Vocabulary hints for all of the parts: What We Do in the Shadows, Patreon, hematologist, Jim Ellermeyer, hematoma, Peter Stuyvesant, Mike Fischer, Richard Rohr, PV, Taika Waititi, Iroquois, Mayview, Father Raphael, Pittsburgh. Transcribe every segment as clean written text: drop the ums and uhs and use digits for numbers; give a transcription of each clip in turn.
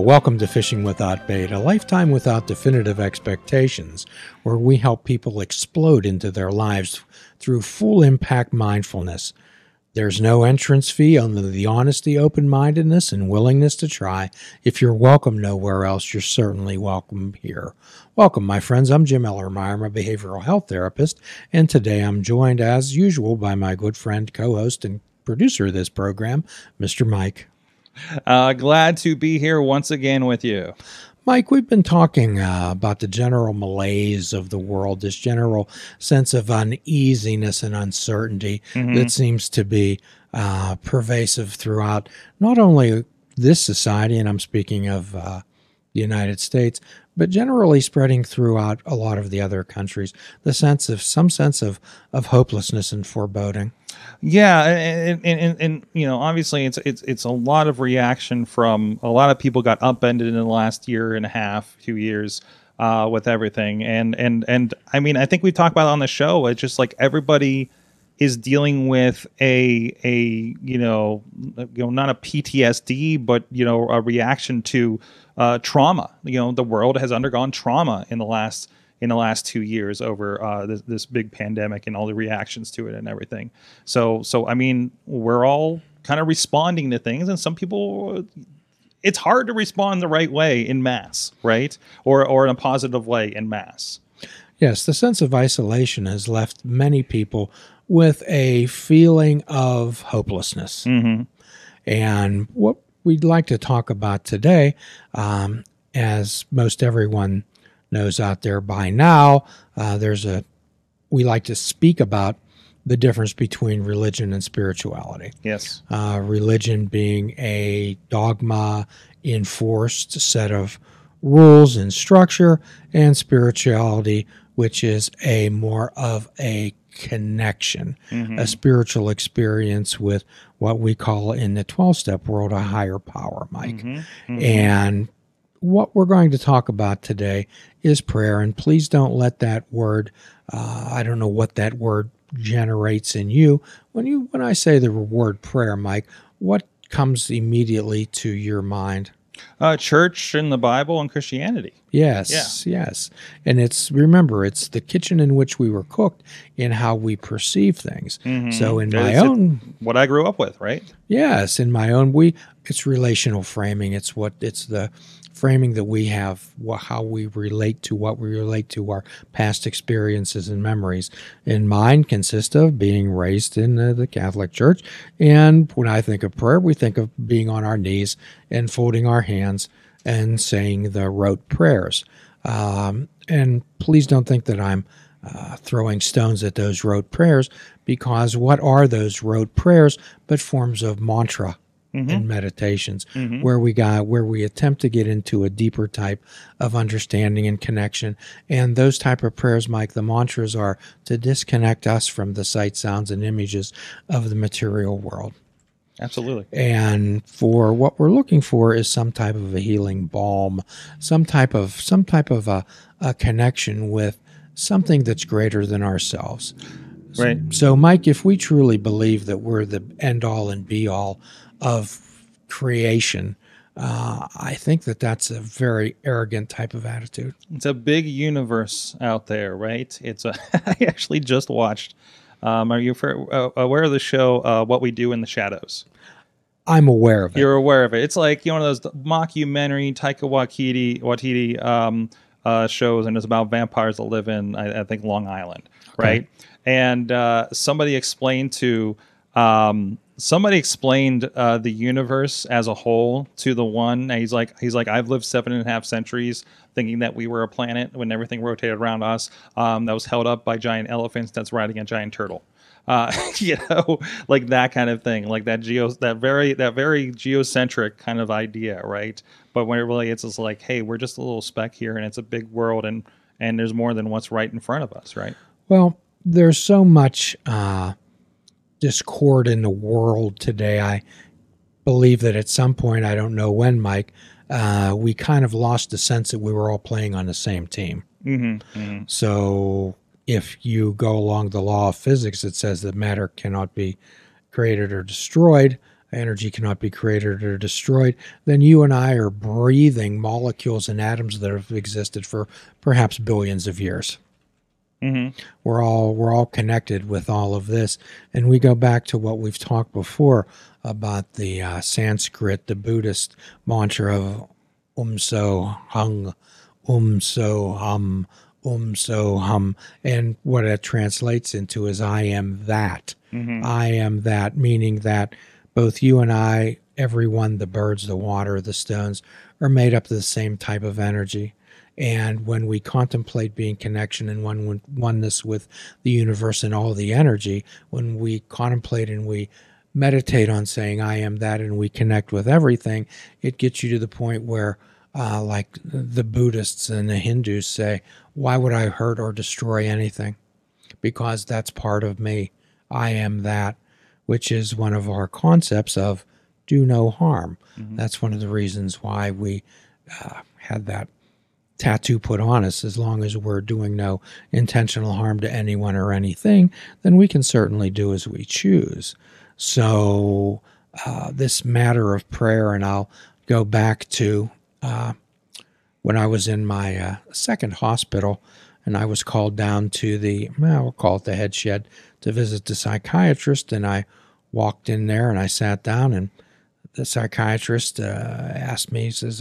Welcome to Fishing Without Bait, a lifetime without definitive expectations, where we help people explode into their lives through full impact mindfulness. There's no entrance fee, only the honesty, open-mindedness, and willingness to try. If you're welcome nowhere else, you're certainly welcome here. Welcome, my friends. I'm Jim Ellermeyer. I'm a behavioral health therapist, and today I'm joined, as usual, by my good friend, co-host, and producer of this program, Mr. Mike. Glad to be here once again with you. Mike, we've been talking about the general malaise of the world, this general sense of uneasiness and uncertainty that seems to be pervasive throughout not only this society, and I'm speaking of the United States, but generally spreading throughout a lot of the other countries, the sense of some sense of hopelessness and foreboding. Yeah, and you know, obviously it's a lot of reaction from a lot of people got upended in the last year and a half, 2 years, with everything. And I mean, I think we talked about it on the show. It's just like everybody is dealing with a not a PTSD, but you know, a reaction to trauma. You know, the world has undergone trauma in the last 2 years over this big pandemic and all the reactions to it and everything. So I mean, we're all kind of responding to things, and some people, it's hard to respond the right way in mass, right? Or in a positive way in mass. Yes, the sense of isolation has left many people with a feeling of hopelessness. Mm-hmm. And what we'd like to talk about today, as most everyone knows out there by now, we like to speak about the difference between religion and spirituality. Yes. Religion being a dogma, enforced set of rules and structure, and spirituality, which is a more of a connection, a spiritual experience with what we call in the 12-step world a higher power, Mike. And what we're going to talk about today is prayer, and please don't let that word, I don't know what that word generates in you. When I say the word prayer, Mike, what comes immediately to your mind? Church and the Bible and Christianity. Yes, yeah. Yes. And remember, it's the kitchen in which we were cooked in how we perceive things. So in my own... what I grew up with, right? Yes, in my own, it's relational framing. It's the framing that we have, how we relate to what we relate to, our past experiences and memories. And mine consist of being raised in the Catholic Church. And when I think of prayer, we think of being on our knees and folding our hands and saying the rote prayers. And please don't think that I'm throwing stones at those rote prayers, because what are those rote prayers but forms of mantra and meditations, where we attempt to get into a deeper type of understanding and connection. And those type of prayers, Mike, the mantras are to disconnect us from the sight, sounds, and images of the material world. Absolutely. And for what we're looking for is some type of a healing balm, some type of a connection with something that's greater than ourselves. Right. So, Mike, if we truly believe that we're the end-all and be-all of creation, I think that that's a very arrogant type of attitude. It's a big universe out there, right? I actually just watched. Are you aware of the show What We Do in the Shadows? I'm aware of it. You're aware of it. It's like, you know, one of those mockumentary Taika Waititi shows, and it's about vampires that live in, I think, Long Island, right? Okay. And somebody explained the universe as a whole to the one. And he's like, I've lived 7.5 centuries thinking that we were a planet when everything rotated around us. That was held up by giant elephants that's riding a giant turtle. You know, like that kind of thing, like that very geocentric kind of idea, right? But when it really is, it's like, hey, we're just a little speck here, and it's a big world, and there's more than what's right in front of us, right? Well, there's so much discord in the world today. I believe that at some point, I don't know when, Mike, we kind of lost the sense that we were all playing on the same team. So if you go along the law of physics, it says that matter cannot be created or destroyed. energy cannot be created or destroyed, then you and I are breathing molecules and atoms that have existed for perhaps billions of years. Mm-hmm. We're all connected with all of this, and we go back to what we've talked before about the Sanskrit, the Buddhist mantra of So Hung, So Hum, So Hum, and what it translates into is I am that. Mm-hmm. I am that, meaning that both you and I, everyone, the birds, the water, the stones, are made up of the same type of energy. And when we contemplate being connection and oneness with the universe and all the energy, when we contemplate and we meditate on saying, I am that, and we connect with everything, it gets you to the point where, like the Buddhists and the Hindus say, why would I hurt or destroy anything? Because that's part of me. I am that, which is one of our concepts of do no harm. Mm-hmm. That's one of the reasons why we had that tattoo put on us. As long as we're doing no intentional harm to anyone or anything, then we can certainly do as we choose. So this matter of prayer, and I'll go back to when I was in my second hospital, and I was called down to we'll call it the head shed, to visit the psychiatrist. And I walked in there and I sat down, and the psychiatrist asked me, he says,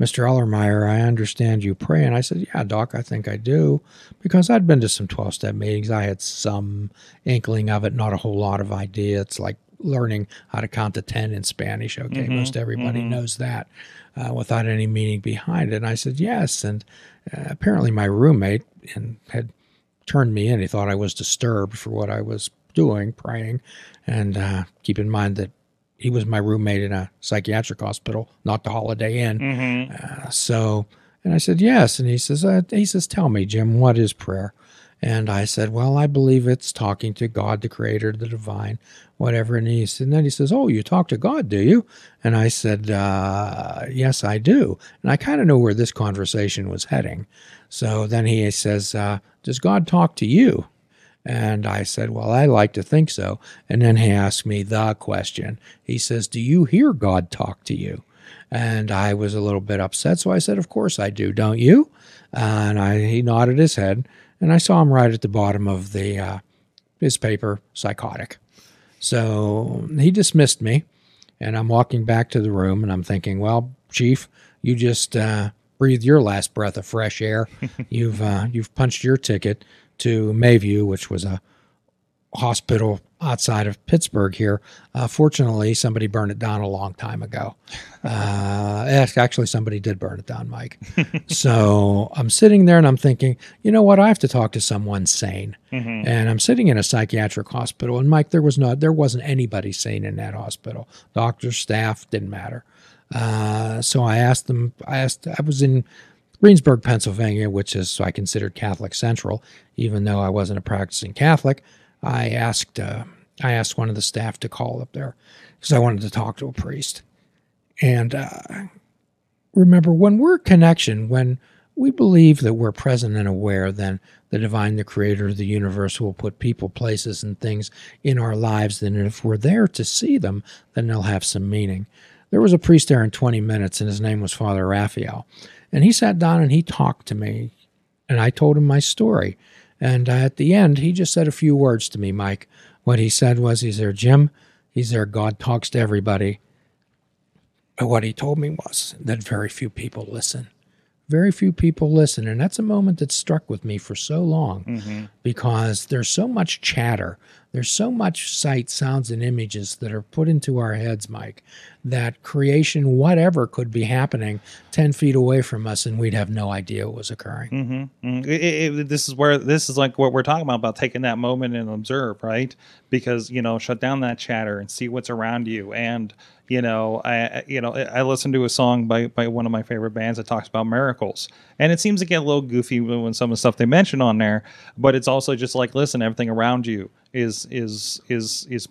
Mr. Ellermeyer, I understand you pray. And I said, yeah, doc, I think I do, because I'd been to some 12-step meetings. I had some inkling of it, not a whole lot of idea. It's like learning how to count to 10 in Spanish. Okay, most everybody knows that without any meaning behind it. And I said, yes. And apparently my roommate had turned me in. He thought I was disturbed for what I was doing, praying. And keep in mind that he was my roommate in a psychiatric hospital, not the Holiday Inn. Mm-hmm. And I said, yes. And he says, tell me, Jim, what is prayer? And I said, well, I believe it's talking to God, the creator, the divine, whatever. And then he says, oh, you talk to God, do you? And I said, yes, I do. And I kind of knew where this conversation was heading. So then he says, does God talk to you? And I said, well, I like to think so. And then he asked me the question. He says, do you hear God talk to you? And I was a little bit upset. So I said, of course I do. Don't you? He nodded his head. And I saw him right at the bottom of his paper, psychotic. So he dismissed me, and I'm walking back to the room, and I'm thinking, well, Chief, you just breathed your last breath of fresh air. You've punched your ticket to Mayview, which was a hospital outside of Pittsburgh here. Fortunately, somebody burned it down a long time ago. Actually, somebody did burn it down, Mike. So I'm sitting there and I'm thinking, you know what? I have to talk to someone sane. Mm-hmm. And I'm sitting in a psychiatric hospital. And Mike, there wasn't anybody sane in that hospital. Doctors, staff, didn't matter. So I was in Greensburg, Pennsylvania, which is I considered Catholic Central, even though I wasn't a practicing Catholic. I asked one of the staff to call up there because I wanted to talk to a priest. And remember, when we're connection, when we believe that we're present and aware, then the divine, the creator of the universe will put people, places, and things in our lives. And if we're there to see them, then they'll have some meaning. There was a priest there in 20 minutes, and his name was Father Raphael. And he sat down and he talked to me, and I told him my story. And at the end, he just said a few words to me, Mike. What he said was, he's there, Jim, he's there, God talks to everybody. But what he told me was that very few people listen. Very few people listen. And that's a moment that stuck with me for so long, because there's so much chatter. There's so much sight, sounds, and images that are put into our heads, Mike, that creation, whatever could be happening 10 feet away from us, and we'd have no idea what was occurring. Mm-hmm. Mm-hmm. This is like what we're talking about taking that moment and observe, right? Because, shut down that chatter and see what's around you. And, I listened to a song by one of my favorite bands that talks about miracles. And it seems to get a little goofy when some of the stuff they mention on there, but it's also just like, listen, everything around you is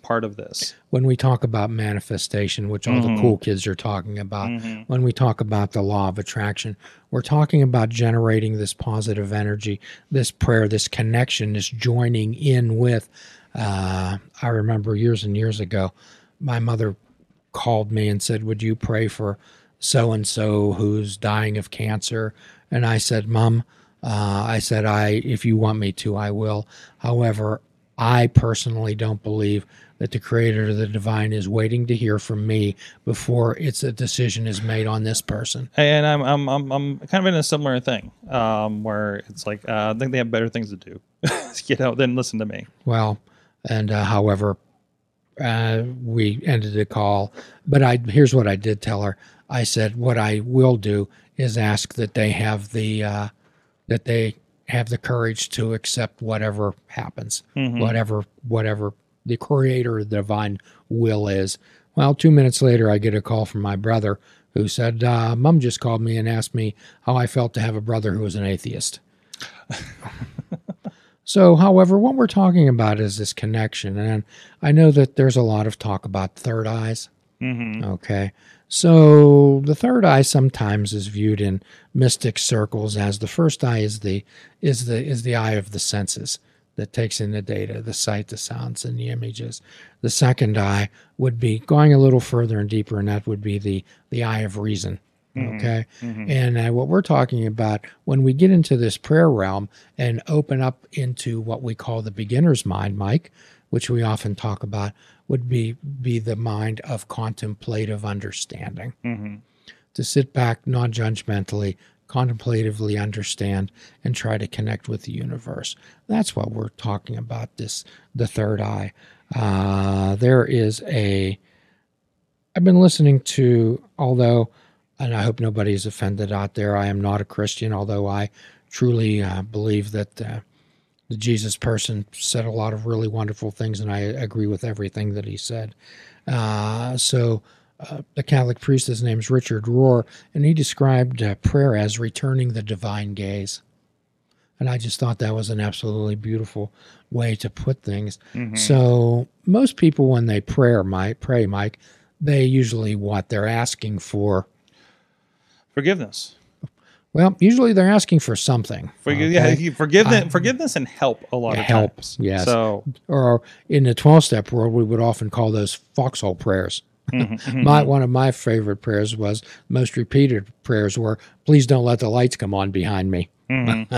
part of this. When we talk about manifestation, which all the cool kids are talking about, when we talk about the law of attraction, we're talking about generating this positive energy, this prayer, this connection, this joining in with. I remember years and years ago, my mother called me and said, would you pray for so-and-so who's dying of cancer? And I said, Mom, if you want me to, I will. However, I personally don't believe that the creator of the divine is waiting to hear from me before a decision is made on this person. And I'm kind of in a similar thing, where it's like, I think they have better things to do, than listen to me. Well, and however, we ended the call, but here's what I did tell her. I said, what I will do is ask that they have the courage to accept whatever happens, mm-hmm. whatever the creator of the divine will is. Well, 2 minutes later, I get a call from my brother who said, Mom just called me and asked me how I felt to have a brother who was an atheist. So, however, what we're talking about is this connection. And I know that there's a lot of talk about third eyes. Mm-hmm. Okay. So the third eye sometimes is viewed in mystic circles as the first eye is the eye of the senses that takes in the data, the sight, the sounds, and the images. The second eye would be going a little further and deeper, and that would be the eye of reason. Mm-hmm. Okay. Mm-hmm. And what we're talking about when we get into this prayer realm and open up into what we call the beginner's mind, Mike, which we often talk about, would be the mind of contemplative understanding. Mm-hmm. To sit back non-judgmentally, contemplatively understand, and try to connect with the universe. That's what we're talking about, the third eye. I've been listening to, and I hope nobody is offended out there, I am not a Christian, although I truly believe that the Jesus person said a lot of really wonderful things, and I agree with everything that he said. The Catholic priest, his name's Richard Rohr, and he described prayer as returning the divine gaze. And I just thought that was an absolutely beautiful way to put things. Mm-hmm. So most people, when they pray, Mike, they usually they're asking for? Forgiveness. Well, usually they're asking for something. Forgiveness and help a lot of times. Yes. So, or in the 12-step world, we would often call those foxhole prayers. Mm-hmm. One of my favorite prayers most repeated prayers were, please don't let the lights come on behind me. Mm-hmm.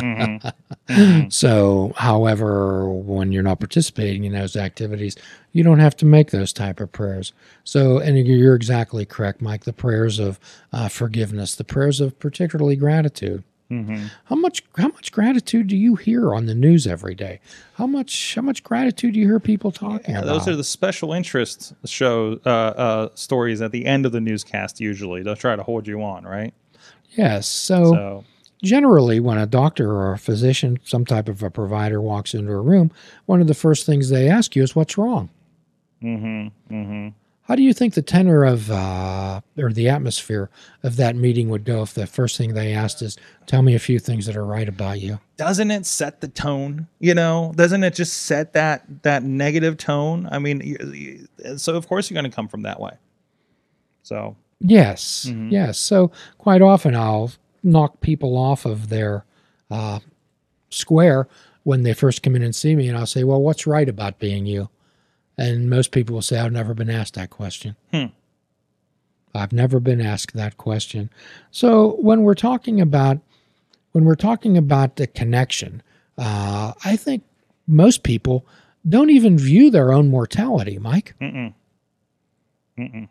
Mm-hmm. So, however, when you're not participating in those activities, you don't have to make those type of prayers. So, and you're exactly correct, Mike, the prayers of forgiveness, the prayers of particularly gratitude. Mm-hmm. How much gratitude do you hear on the news every day? How much gratitude do you hear people talking about? Those are the special interest stories at the end of the newscast usually. They'll try to hold you on, right? Yes. So generally when a doctor or a physician, some type of a provider walks into a room, one of the first things they ask you is, what's wrong? Mm-hmm. Mm-hmm. How do you think the tenor of or the atmosphere of that meeting would go if the first thing they asked is, tell me a few things that are right about you? Doesn't it set the tone? Doesn't it just set that negative tone? I mean, so of course you're going to come from that way. So yes, mm-hmm. Yes. So quite often I'll knock people off of their square when they first come in and see me, and I'll say, well, what's right about being you? And most people will say, I've never been asked that question. I've never been asked that question. So when we're talking about the connection, I think most people don't even view their own mortality, Mike. Mm-mm. Mm-mm.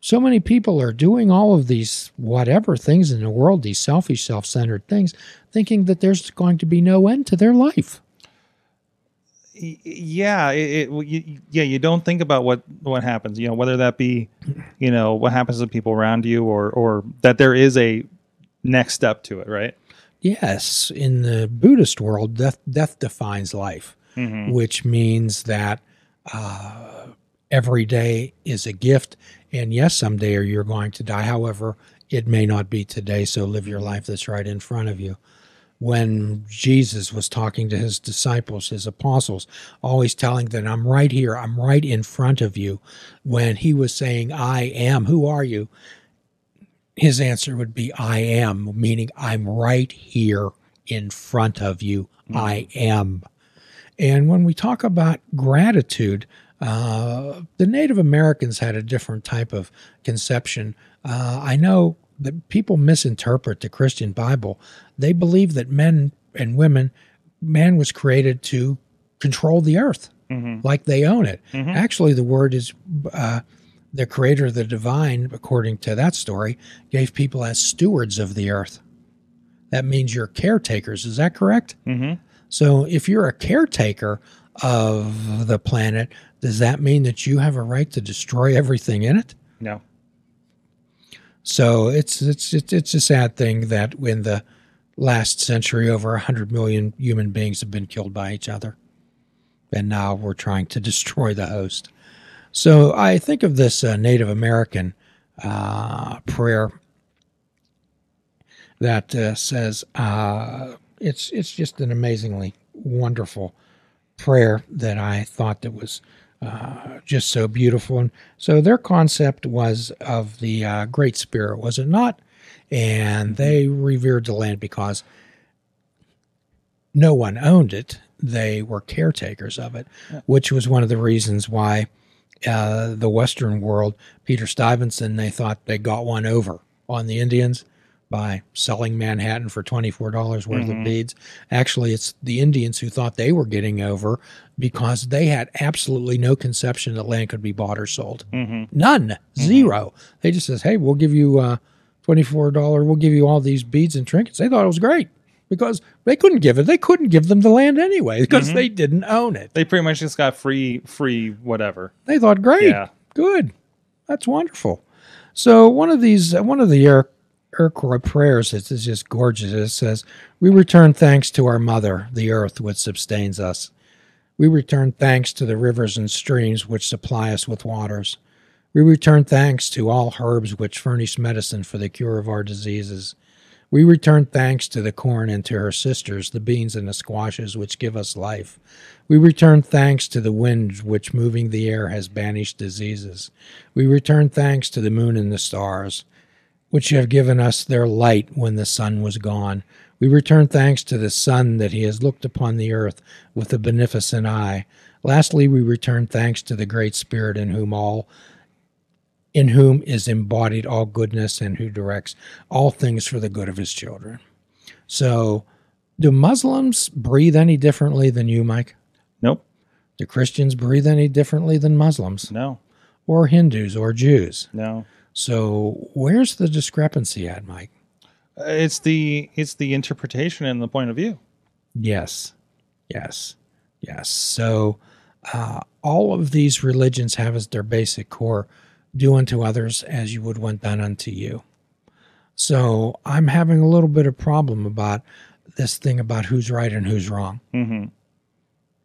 So many people are doing all of these whatever things in the world, these selfish, self-centered things, thinking that there's going to be no end to their life. Yeah, you don't think about what happens, whether that be, what happens to people around you or that there is a next step to it, right? Yes. In the Buddhist world, death defines life, mm-hmm. which means that every day is a gift. And yes, someday you're going to die. However, it may not be today. So live your life that's right in front of you. When Jesus was talking to his disciples, his apostles, always telling them, I'm right here, I'm right in front of you. When he was saying, I am, who are you? His answer would be, I am, meaning I'm right here in front of you. Mm-hmm. I am. And when we talk about gratitude, The Native Americans had a different type of conception. I know that people misinterpret the Christian Bible. They believe that men and women, man was created to control the earth, mm-hmm. like they own it. Mm-hmm. Actually, the word is the creator, the divine, according to that story, gave people as stewards of the earth. That means you're caretakers. Is that correct? Mm-hmm. So if you're a caretaker of the planet, does that mean that you have a right to destroy everything in it? No. So it's a sad thing that in the last century, over 100 million human beings have been killed by each other. And now we're trying to destroy the host. So I think of this Native American prayer that says, it's just an amazingly wonderful prayer that I thought that was just so beautiful. And so their concept was of the Great Spirit, was it not? And they revered the land because no one owned it. They were caretakers of it, which was one of the reasons why the Western world, Peter Stuyvesant, they thought they got one over on the Indians by selling Manhattan for $24 worth mm-hmm. of beads. Actually, it's the Indians who thought they were getting over because they had absolutely no conception that land could be bought or sold. Mm-hmm. None. Mm-hmm. Zero. They just says, hey, we'll give you $24, we'll give you all these beads and trinkets. They thought it was great because they couldn't give it. They couldn't give them the land anyway because mm-hmm. they didn't own it. They pretty much just got free whatever. They thought, great, yeah. Good. That's wonderful. So one of the Iroquois prayers is just gorgeous. It says, we return thanks to our mother, the earth, which sustains us. We return thanks to the rivers and streams which supply us with waters. We return thanks to all herbs which furnish medicine for the cure of our diseases. We return thanks to the corn and to her sisters, the beans and the squashes which give us life. We return thanks to the wind which moving the air has banished diseases. We return thanks to the moon and the stars, which have given us their light when the sun was gone. We return thanks to the sun that he has looked upon the earth with a beneficent eye. Lastly, we return thanks to the Great Spirit in whom is embodied all goodness and who directs all things for the good of his children. So, do Muslims breathe any differently than you, Mike? Nope. Do Christians breathe any differently than Muslims? No. Or Hindus or Jews? No. So where's the discrepancy at, Mike? It's the interpretation and the point of view. Yes. So all of these religions have as their basic core, do unto others as you would want done unto you. So I'm having a little bit of problem about this thing about who's right and who's wrong. Mm-hmm.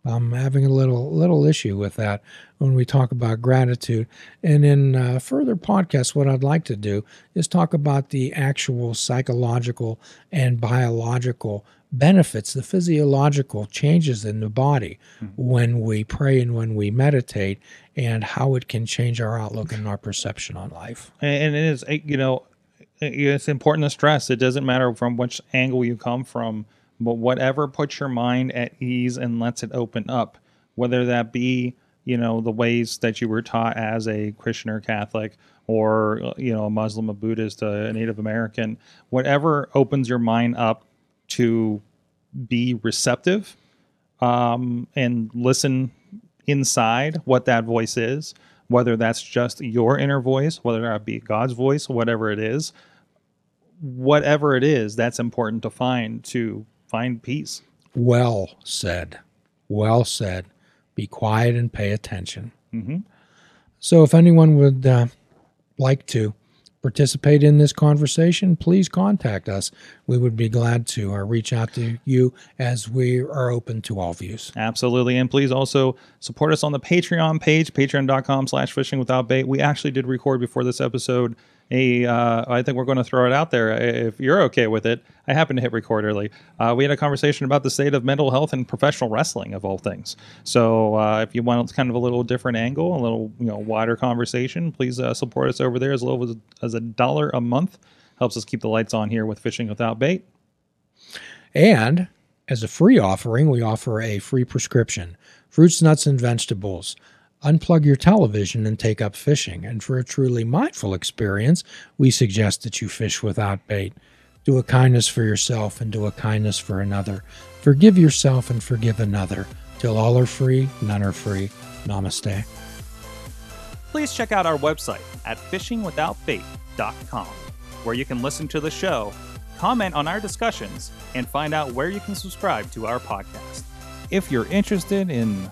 I'm having a little issue with that when we talk about gratitude. And in further podcasts, what I'd like to do is talk about the actual psychological and biological benefits, the physiological changes in the body mm-hmm. when we pray and when we meditate, and how it can change our outlook and our perception on life. And it is, it's important to stress, it doesn't matter from which angle you come from, but whatever puts your mind at ease and lets it open up, whether that be, the ways that you were taught as a Christian or Catholic or, a Muslim, a Buddhist, a Native American, whatever opens your mind up to be receptive and listen inside what that voice is, whether that's just your inner voice, whether that be God's voice, whatever it is, that's important to find peace. Well said. Be quiet and pay attention. Mm-hmm. So if anyone would like to participate in this conversation, please contact us. We would be glad to reach out to you, as we are open to all views. Absolutely. And please also support us on the Patreon page, patreon.com/fishingwithoutbait. We actually did record before this episode I think we're going to throw it out there if you're okay with it. I happened to hit record early. We had a conversation about the state of mental health and professional wrestling, of all things. So if you want kind of a little different angle, a little wider conversation, please support us over there as little as $1 a month. Helps us keep the lights on here with Fishing Without Bait. And as a free offering, we offer a free prescription: fruits, nuts, and vegetables. unplug your television and take up fishing. And for a truly mindful experience, we suggest that you fish without bait. Do a kindness for yourself and do a kindness for another. Forgive yourself and forgive another. Till all are free, none are free. Namaste. Please check out our website at fishingwithoutbait.com, where you can listen to the show, comment on our discussions, and find out where you can subscribe to our podcast. If you're interested in